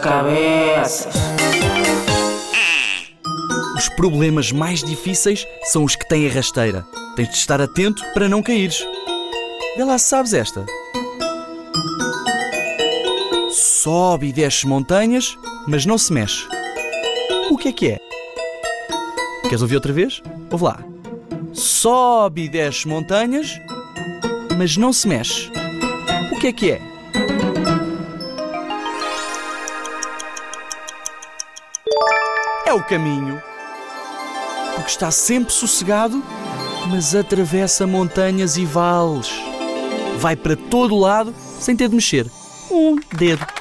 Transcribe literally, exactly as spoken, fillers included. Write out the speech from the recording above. cabeça. Os problemas mais difíceis são os que têm a rasteira. Tens de estar atento para não caíres. Vê lá se sabes esta. Sobe e desce montanhas, mas não se mexe. O que é que é? Queres ouvir outra vez? Ouve lá. Sobe e desce montanhas, mas não se mexe. O que é que é? É o caminho. Porque está sempre sossegado, mas atravessa montanhas e vales. Vai para todo lado sem ter de mexer um dedo.